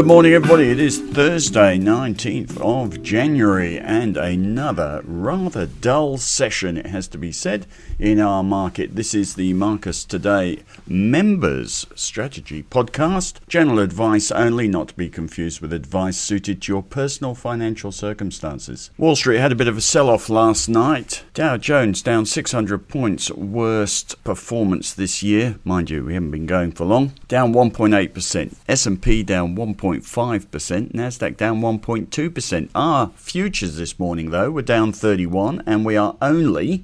Good morning, everybody. It is Thursday, 19th of January, and another rather dull session, it has to be said, in our market. This is the Marcus Today Members Strategy Podcast. General advice only, not to be confused with advice suited to your personal financial circumstances. Wall Street had a bit of a sell-off last night. Dow Jones down 600 points, worst performance this year. Mind you, we haven't been going for long. Down 1.8%. S&P down 1.5%, NASDAQ down 1.2%. Our futures this morning, though, were down 31, and we are only,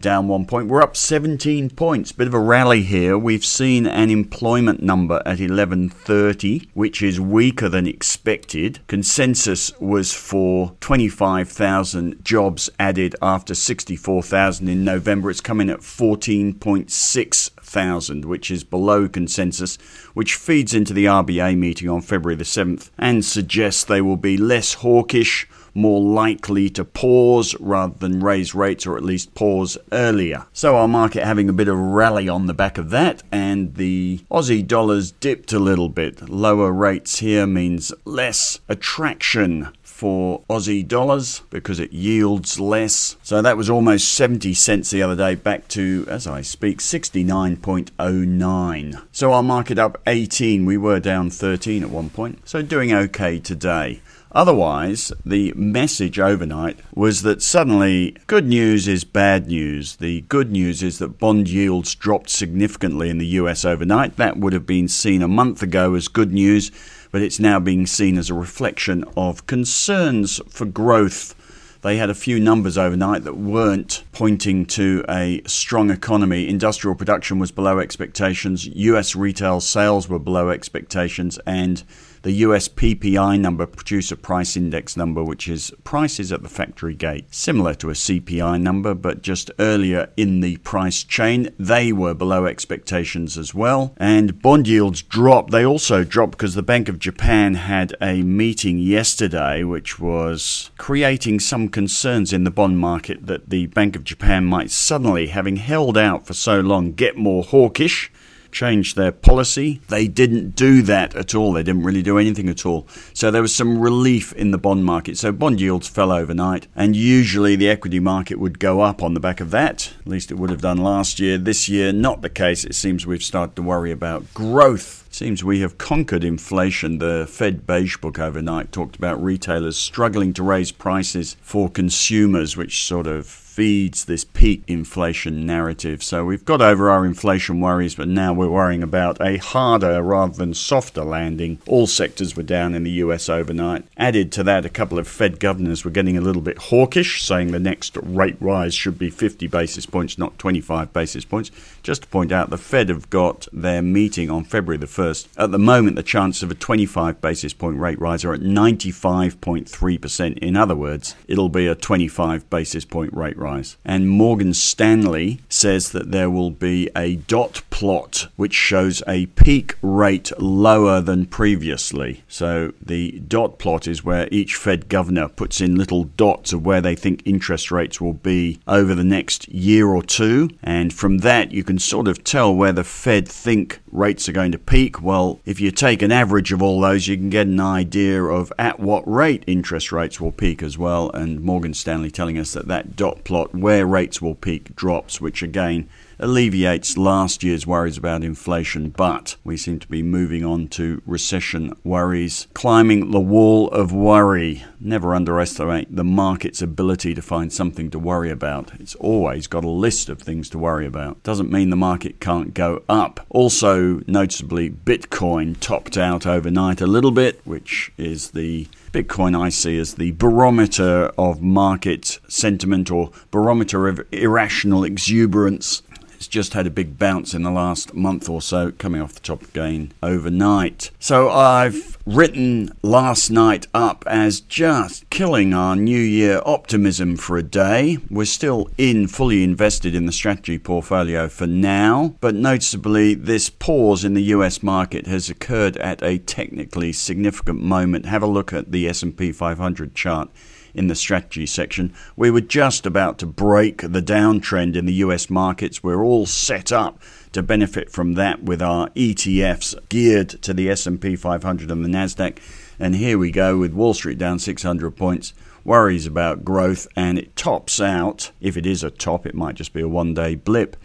down 1 point. We're up 17 points. Bit of a rally here. We've seen an employment number at 11:30, which is weaker than expected. Consensus was for 25,000 jobs added after 64,000 in November. It's come in at 14,600, which is below consensus, which feeds into the RBA meeting on February the 7th and suggests they will be less hawkish, more likely to pause rather than raise rates, or at least pause earlier. So our market having a bit of rally on the back of that, and the Aussie dollar's dipped a little bit. Lower rates here means less attraction for Aussie dollars because it yields less. So that was almost 70 cents the other day, back to, as I speak, 69.09. So our market up 18. We were down 13 at one point. So doing okay today. Otherwise, the message overnight was that suddenly good news is bad news. The good news is that bond yields dropped significantly in the US overnight. That would have been seen a month ago as good news, but it's now being seen as a reflection of concerns for growth. They had a few numbers overnight that weren't pointing to a strong economy. Industrial production was below expectations, US retail sales were below expectations, and the US PPI number, producer price index number, which is prices at the factory gate, similar to a CPI number, but just earlier in the price chain, they were below expectations as well. And bond yields dropped. They also dropped because the Bank of Japan had a meeting yesterday, which was creating some concerns in the bond market that the Bank of Japan might suddenly, having held out for so long, get more hawkish, change their policy. They didn't do that at all. They didn't really do anything at all. So there was some relief in the bond market. So bond yields fell overnight, and usually the equity market would go up on the back of that. At least it would have done last year. This year, not the case. It seems we've started to worry about growth. It seems we have conquered inflation. The Fed Beige Book overnight talked about retailers struggling to raise prices for consumers, which sort of feeds this peak inflation narrative. So we've got over our inflation worries, but now we're worrying about a harder rather than softer landing. All sectors were down in the US overnight. Added to that, a couple of Fed governors were getting a little bit hawkish, saying the next rate rise should be 50 basis points, not 25 basis points. Just to point out, the Fed have got their meeting on February the 1st. At the moment, the chances of a 25 basis point rate rise are at 95.3%. In other words, it'll be a 25 basis point rate rise. And Morgan Stanley says that there will be a dot plot which shows a peak rate lower than previously. So the dot plot is where each Fed governor puts in little dots of where they think interest rates will be over the next year or two. And from that, you can sort of tell where the Fed think rates are going to peak. Well, if you take an average of all those, you can get an idea of at what rate interest rates will peak as well. And Morgan Stanley telling us that that dot plot where rates will peak drops, which again alleviates last year's worries about inflation, but we seem to be moving on to recession worries, climbing the wall of worry. Never underestimate the market's ability to find something to worry about. It's always got a list of things to worry about. Doesn't mean the market can't go up. Also, noticeably, Bitcoin topped out overnight a little bit, which is the Bitcoin I see as the barometer of market sentiment, or barometer of irrational exuberance. It's just had a big bounce in the last month or so, coming off the top again overnight. So I've written last night up as just killing our New Year optimism for a day. We're still fully invested in the strategy portfolio for now, but noticeably this pause in the US market has occurred at a technically significant moment. Have a look at the S&P 500 chart. in the strategy section. We were just about to break the downtrend in the US markets. We're all set up to benefit from that with our ETFs geared to the S&P 500 and the NASDAQ. And here we go with Wall Street down 600 points, worries about growth, and it tops out. If it is a top, it might just be a one-day blip.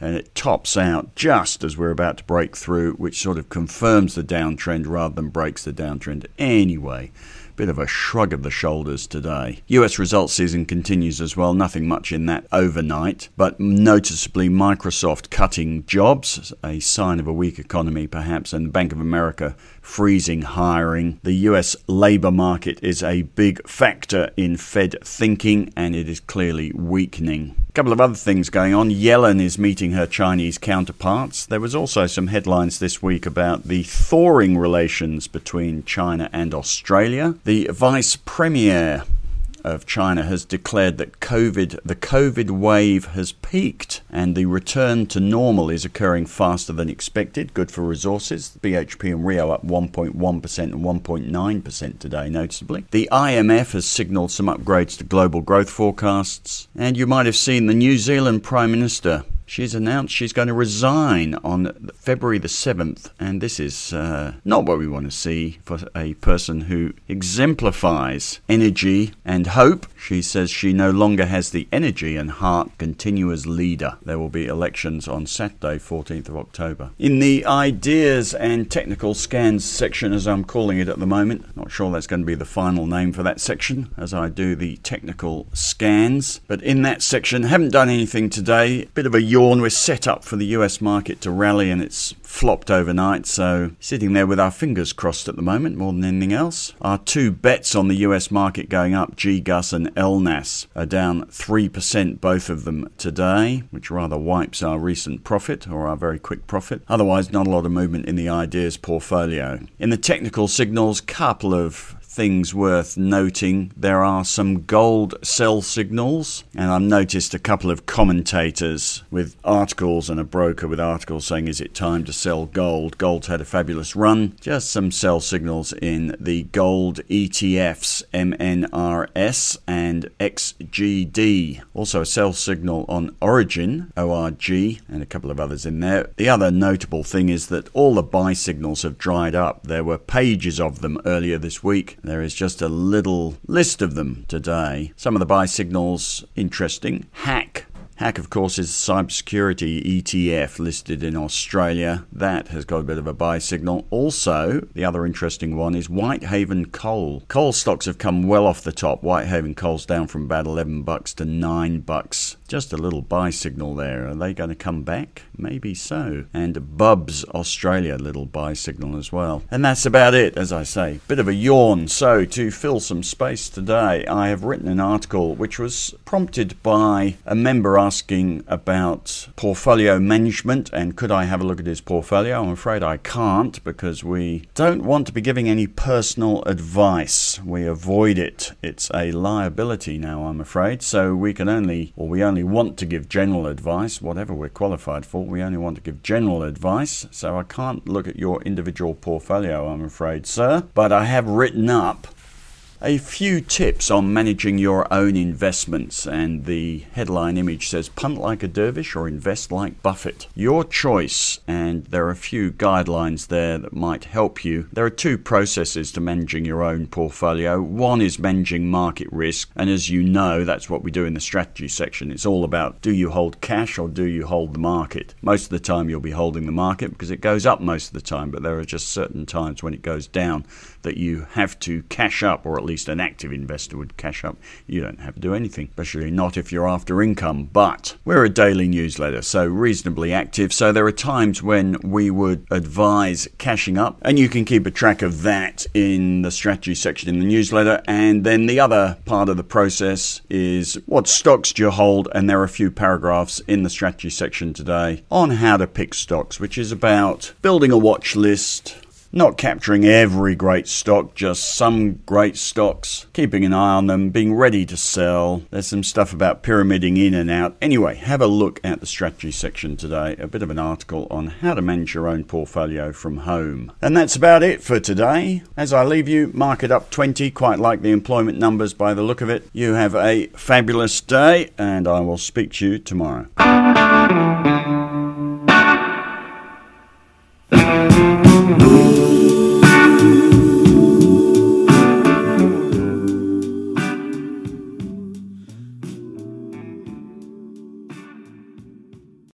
And it tops out just as we're about to break through, which sort of confirms the downtrend rather than breaks the downtrend. Anyway, bit of a shrug of the shoulders today. US results season continues as well, nothing much in that overnight, but noticeably Microsoft cutting jobs, a sign of a weak economy perhaps, and the Bank of America freezing hiring. The US labour market is a big factor in Fed thinking, and it is clearly weakening. A couple of other things going on. Yellen is meeting her Chinese counterparts. There was also some headlines this week about the thawing relations between China and Australia. The Vice Premier of China has declared that the COVID wave has peaked and the return to normal is occurring faster than expected. Good for resources. BHP and Rio up 1.1% and 1.9% today, noticeably. The IMF has signalled some upgrades to global growth forecasts. And you might have seen the New Zealand Prime Minister. She's announced she's going to resign on February the 7th, and this is not what we want to see for a person who exemplifies energy and hope. She says she no longer has the energy and heart to continue as leader. There will be elections on Saturday, 14th of October. In the ideas and technical scans section, as I'm calling it at the moment, not sure that's going to be the final name for that section as I do the technical scans, but in that section, haven't done anything today. Bit of a yawn. We're set up for the US market to rally and it's flopped overnight, so sitting there with our fingers crossed at the moment more than anything else. Our two bets on the US market going up, G-GUS and El Nas, are down 3% both of them today, which rather wipes our recent profit, or our very quick profit. Otherwise, not a lot of movement in the ideas portfolio. In the technical signals, couple of things worth noting. There are some gold sell signals, and I've noticed a couple of commentators with articles and a broker with articles saying, is it time to sell gold? Gold's had a fabulous run. Just some sell signals in the gold ETFs, MNRS and XGD. Also a sell signal on Origin, ORG, and a couple of others in there. The other notable thing is that all the buy signals have dried up. There were pages of them earlier this week. There is just a little list of them today. Some of the buy signals, interesting. Hack. Hack, of course, is a cybersecurity ETF listed in Australia. That has got a bit of a buy signal. Also, the other interesting one is Whitehaven Coal. Coal stocks have come well off the top. Whitehaven Coal's down from about $11 to $9. Just a little buy signal there. Are they going to come back? Maybe so. And Bubs Australia, little buy signal as well. And that's about it, as I say. Bit of a yawn. So, to fill some space today, I have written an article which was prompted by a member asking about portfolio management and could I have a look at his portfolio. I'm afraid I can't because we don't want to be giving any personal advice. We avoid it. It's a liability now, I'm afraid. So we only want to give general advice. Whatever we're qualified for, we only want to give general advice. So I can't look at your individual portfolio, I'm afraid, sir. But I have written up a few tips on managing your own investments, and the headline image says punt like a dervish or invest like Buffett. Your choice, and there are a few guidelines there that might help you. There are two processes to managing your own portfolio. One is managing market risk, and as you know, that's what we do in the strategy section. It's all about, do you hold cash or do you hold the market? Most of the time you'll be holding the market because it goes up most of the time, but there are just certain times when it goes down that you have to cash up, or at least an active investor would cash up. You don't have to do anything, especially not if you're after income. But we're a daily newsletter, so reasonably active. So there are times when we would advise cashing up, and you can keep a track of that in the strategy section in the newsletter. And then the other part of the process is what stocks do you hold? And there are a few paragraphs in the strategy section today on how to pick stocks, which is about building a watch list, Not capturing every great stock, just some great stocks, keeping an eye on them, being ready to sell. There's some stuff about pyramiding in and out. Anyway, have a look at the strategy section today. A bit of an article on how to manage your own portfolio from home. And that's about it for today. As I leave you, market up 20, quite like the employment numbers by the look of it. You have a fabulous day, and I will speak to you tomorrow.